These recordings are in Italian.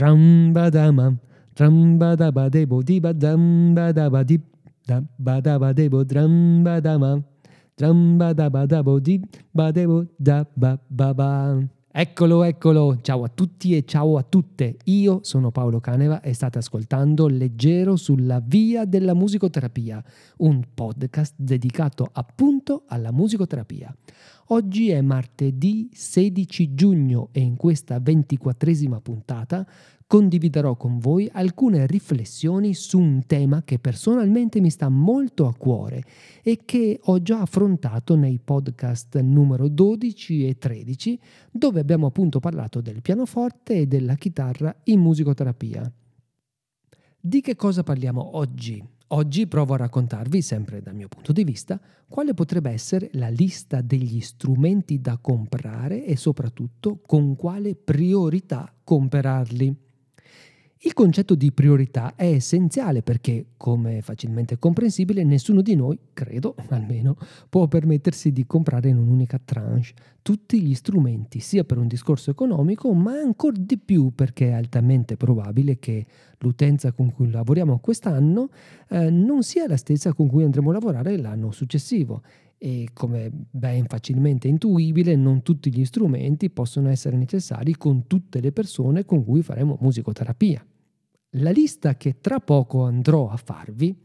Trambadama, trambadabadebo dibadambadabadib, dabadabadebo trambadama, trambadabadabo dibadebo dabababa. Eccolo, eccolo! Ciao a tutti e ciao a tutte! Io sono Paolo Caneva e state ascoltando Leggero sulla via della musicoterapia, un podcast dedicato appunto alla musicoterapia. Oggi è martedì 16 giugno e in questa 24esima puntata condividerò con voi alcune riflessioni su un tema che personalmente mi sta molto a cuore e che ho già affrontato nei podcast numero 12 e 13, dove abbiamo appunto parlato del pianoforte e della chitarra in musicoterapia. Di che cosa parliamo oggi? Oggi provo a raccontarvi, sempre dal mio punto di vista, quale potrebbe essere la lista degli strumenti da comprare e soprattutto con quale priorità comprarli. Il concetto di priorità è essenziale perché, come è facilmente comprensibile, nessuno di noi, credo almeno, può permettersi di comprare in un'unica tranche tutti gli strumenti, sia per un discorso economico, ma ancor di più perché è altamente probabile che l'utenza con cui lavoriamo quest'anno non sia la stessa con cui andremo a lavorare l'anno successivo. E come ben facilmente intuibile, non tutti gli strumenti possono essere necessari con tutte le persone con cui faremo musicoterapia. La lista che tra poco andrò a farvi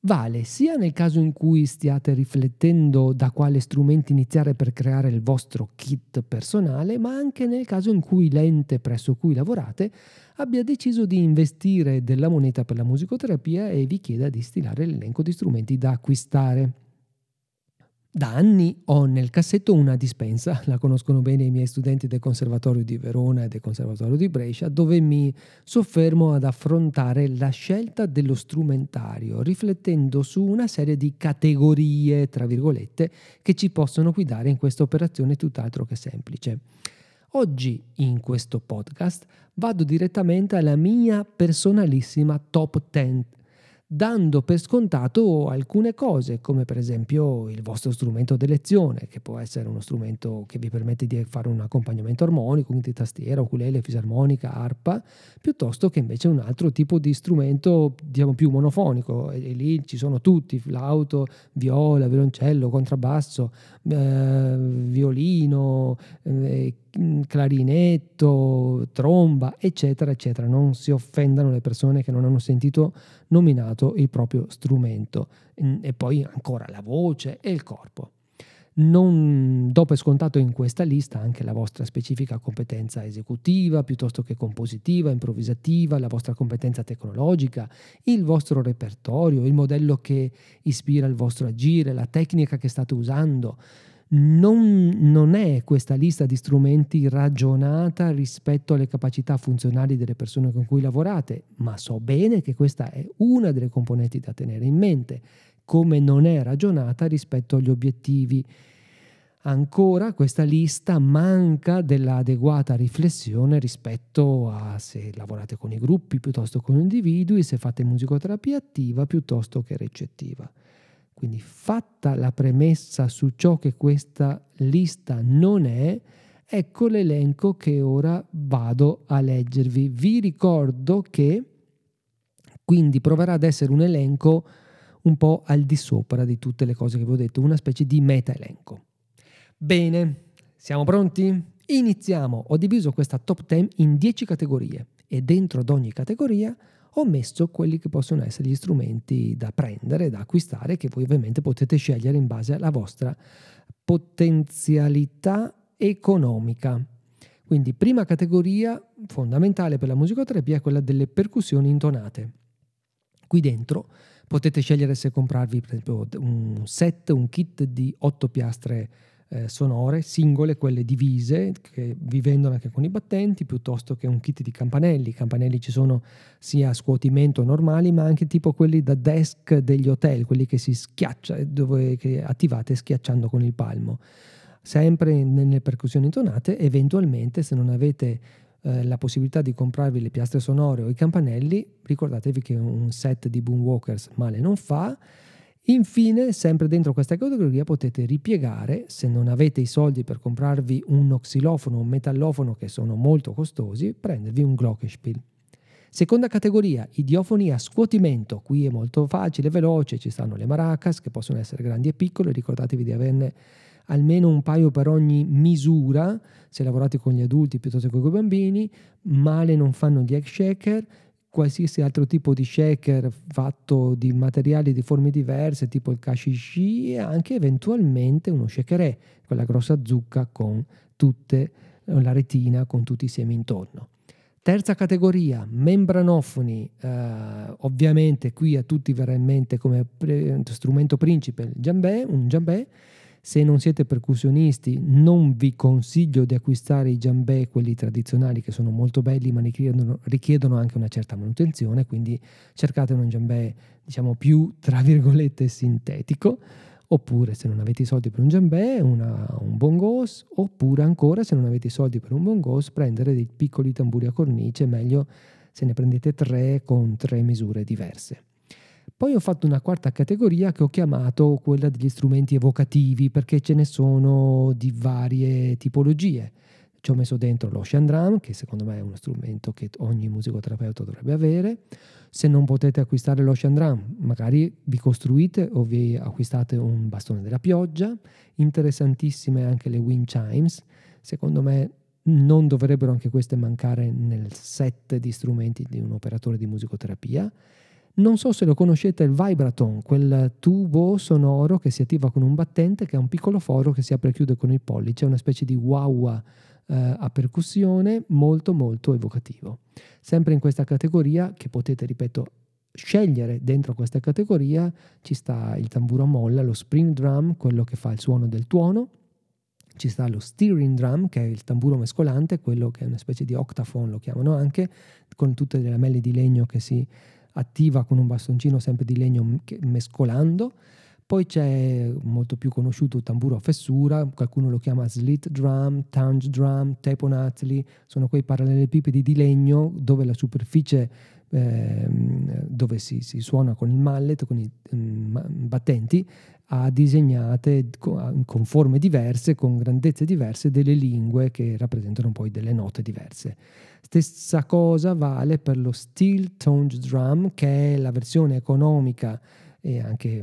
vale sia nel caso in cui stiate riflettendo da quale strumento iniziare per creare il vostro kit personale, ma anche nel caso in cui l'ente presso cui lavorate abbia deciso di investire della moneta per la musicoterapia e vi chieda di stilare l'elenco di strumenti da acquistare. Da anni ho nel cassetto una dispensa, la conoscono bene i miei studenti del Conservatorio di Verona e del Conservatorio di Brescia, dove mi soffermo ad affrontare la scelta dello strumentario, riflettendo su una serie di categorie, tra virgolette, che ci possono guidare in questa operazione tutt'altro che semplice. Oggi, in questo podcast, vado direttamente alla mia personalissima top 10, dando per scontato alcune cose, come per esempio il vostro strumento d'elezione, che può essere uno strumento che vi permette di fare un accompagnamento armonico, quindi tastiera, ukulele, fisarmonica, arpa, piuttosto che invece un altro tipo di strumento, diciamo, più monofonico, e lì ci sono tutti: flauto, viola, violoncello, contrabbasso, violino, clarinetto, tromba, eccetera eccetera. Non si offendano le persone che non hanno sentito nominato il proprio strumento, e poi ancora la voce e il corpo. Non do per scontato in questa lista anche la vostra specifica competenza esecutiva, piuttosto che compositiva, improvvisativa, la vostra competenza tecnologica, il vostro repertorio, il modello che ispira il vostro agire, la tecnica che state usando. Non è questa lista di strumenti ragionata rispetto alle capacità funzionali delle persone con cui lavorate, ma so bene che questa è una delle componenti da tenere in mente, come non è ragionata rispetto agli obiettivi. Ancora, questa lista manca dell'adeguata riflessione rispetto a se lavorate con i gruppi piuttosto che con individui, se fate musicoterapia attiva piuttosto che recettiva. Quindi, fatta la premessa su ciò che questa lista non è, ecco l'elenco che ora vado a leggervi. Vi ricordo che quindi proverà ad essere un elenco un po' al di sopra di tutte le cose che vi ho detto, una specie di meta-elenco. Bene, siamo pronti? Iniziamo! Ho diviso questa top 10 in 10 categorie e dentro ad ogni categoria ho messo quelli che possono essere gli strumenti da prendere, da acquistare, che voi ovviamente potete scegliere in base alla vostra potenzialità economica. Quindi prima categoria fondamentale per la musicoterapia è quella delle percussioni intonate. Qui dentro potete scegliere se comprarvi per esempio un kit di 8 piastre sonore, singole, quelle divise, che vi vendono anche con i battenti, piuttosto che un kit di campanelli. I campanelli ci sono sia a scuotimento normali, ma anche tipo quelli da desk degli hotel, quelli che si schiaccia, dove che attivate schiacciando con il palmo. Sempre nelle percussioni intonate, eventualmente, se non avete la possibilità di comprarvi le piastre sonore o i campanelli, ricordatevi che un set di Boom Walkers male non fa. Infine, sempre dentro questa categoria potete ripiegare, se non avete i soldi per comprarvi un oxilofono o un metallofono che sono molto costosi, prendervi un glockenspiel. Seconda categoria, idiofoni a scuotimento. Qui è molto facile, veloce, ci stanno le maracas che possono essere grandi e piccole, ricordatevi di averne almeno un paio per ogni misura, se lavorate con gli adulti piuttosto che con i bambini. Male non fanno gli egg shaker, qualsiasi altro tipo di shaker fatto di materiali di forme diverse, tipo il kashishi, e anche eventualmente uno shakeré, quella grossa zucca con la retina, con tutti i semi intorno. Terza categoria, membranofoni. Ovviamente qui a tutti verrà in mente come strumento principe il djembè, un djembè. Se non siete percussionisti non vi consiglio di acquistare i djembè, quelli tradizionali, che sono molto belli ma richiedono anche una certa manutenzione, quindi cercate un djembè, diciamo, più tra virgolette sintetico, oppure se non avete i soldi per un djembè un bongos, oppure ancora se non avete i soldi per un bongos prendere dei piccoli tamburi a cornice, meglio se ne prendete 3 con 3 misure diverse. Poi ho fatto una quarta categoria che ho chiamato quella degli strumenti evocativi, perché ce ne sono di varie tipologie. Ci ho messo dentro lo hang drum, che secondo me è uno strumento che ogni musicoterapeuta dovrebbe avere. Se non potete acquistare lo hang drum, magari vi costruite o vi acquistate un bastone della pioggia. Interessantissime anche le wind chimes, secondo me non dovrebbero anche queste mancare nel set di strumenti di un operatore di musicoterapia. Non so se lo conoscete, il vibraton, quel tubo sonoro che si attiva con un battente, che ha un piccolo foro che si apre e chiude con il pollice, è una specie di wah-wah a percussione, molto molto evocativo. Sempre in questa categoria, che potete, ripeto, scegliere dentro questa categoria, ci sta il tamburo a molla, lo spring drum, quello che fa il suono del tuono. Ci sta lo steering drum, che è il tamburo mescolante, quello che è una specie di octafone, lo chiamano anche, con tutte le lamelle di legno che si attiva con un bastoncino sempre di legno mescolando. Poi c'è, molto più conosciuto, il tamburo a fessura, qualcuno lo chiama slit drum, tongue drum, taponatli, sono quei parallelepipedi di legno dove la superficie dove si suona con il mallet, con i battenti, ha disegnate con forme diverse, con grandezze diverse, delle lingue che rappresentano poi delle note diverse. Stessa cosa vale per lo steel tongue drum, che è la versione economica e anche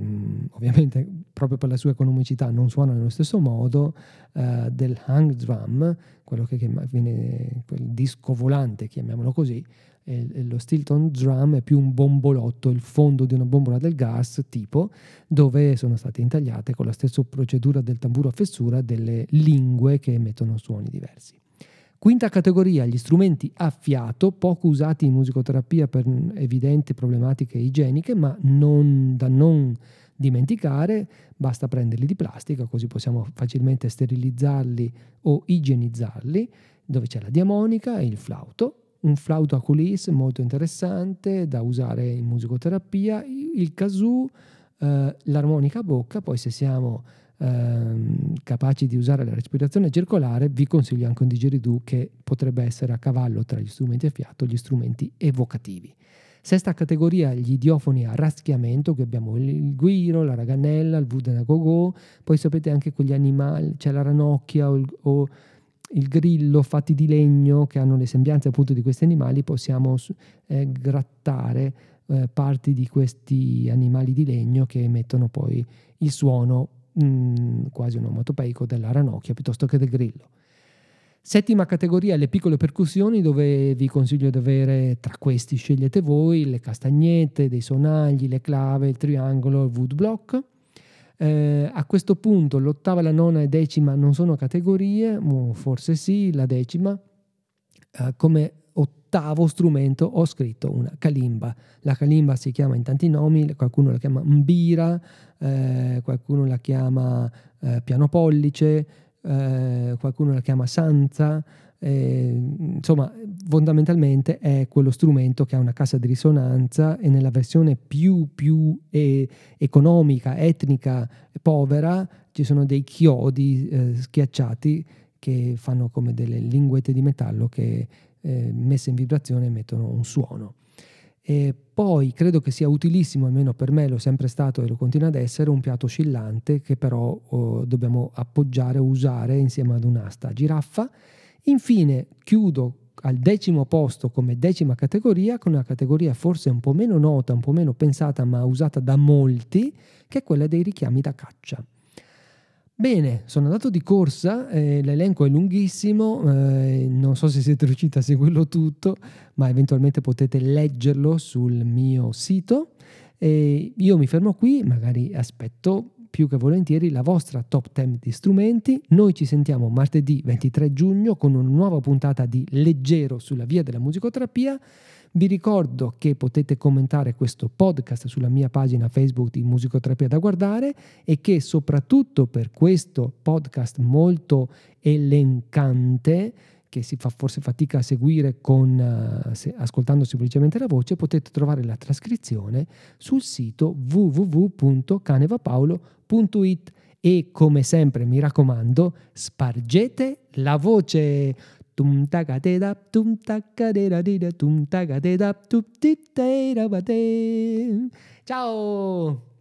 ovviamente proprio per la sua economicità non suona nello stesso modo del hang drum, quello che viene, quel disco volante, chiamiamolo così. Lo steel tongue drum è più un bombolotto, il fondo di una bombola del gas tipo, dove sono state intagliate con la stessa procedura del tamburo a fessura delle lingue che emettono suoni diversi. Quinta categoria, gli strumenti a fiato, poco usati in musicoterapia per evidenti problematiche igieniche, ma da non dimenticare, basta prenderli di plastica, così possiamo facilmente sterilizzarli o igienizzarli, dove c'è la diamonica e il flauto. Un flauto a coulisse molto interessante da usare in musicoterapia, il kazoo, l'armonica a bocca. Poi se siamo capaci di usare la respirazione circolare, vi consiglio anche un digeridù, che potrebbe essere a cavallo tra gli strumenti a fiato e gli strumenti evocativi. Sesta categoria, gli idiofoni a raschiamento, che abbiamo il guiro, la raganella, il vudena gogo. Poi sapete anche quegli animali, c'è la ranocchia o il grillo, fatti di legno, che hanno le sembianze appunto di questi animali. Possiamo grattare parti di questi animali di legno che emettono poi il suono quasi onomatopeico della ranocchia piuttosto che del grillo. Settima categoria, le piccole percussioni, dove vi consiglio di avere, tra questi scegliete voi, le castagnette, dei sonagli, le clave, il triangolo, il wood block. A questo punto l'ottava, la nona e decima non sono categorie, forse sì, la decima. Come ottavo strumento ho scritto una calimba. La calimba si chiama in tanti nomi, qualcuno la chiama Mbira, qualcuno la chiama Piano Pollice, qualcuno la chiama Sanza. Insomma, fondamentalmente è quello strumento che ha una cassa di risonanza, e nella versione più economica, etnica, povera, ci sono dei chiodi schiacciati che fanno come delle linguette di metallo che messe in vibrazione emettono un suono. E poi credo che sia utilissimo, almeno per me l'ho sempre stato e lo continua ad essere, un piatto oscillante, che però dobbiamo appoggiare o usare insieme ad un'asta a giraffa. Infine chiudo al 10° posto come 10ª categoria, con una categoria forse un po' meno nota, un po' meno pensata, ma usata da molti, che è quella dei richiami da caccia. Bene, sono andato di corsa, l'elenco è lunghissimo, non so se siete riusciti a seguirlo tutto, ma eventualmente potete leggerlo sul mio sito. Io mi fermo qui, magari aspetto più che volentieri la vostra top 10 di strumenti. Noi ci sentiamo martedì 23 giugno con una nuova puntata di Leggero sulla via della musicoterapia. Vi ricordo che potete commentare questo podcast sulla mia pagina Facebook di Musicoterapia da Guardare e che soprattutto per questo podcast molto elencante, che si fa forse fatica a seguire ascoltando semplicemente la voce, potete trovare la trascrizione sul sito www.canevapaolo.it e come sempre mi raccomando, spargete la voce! Ciao!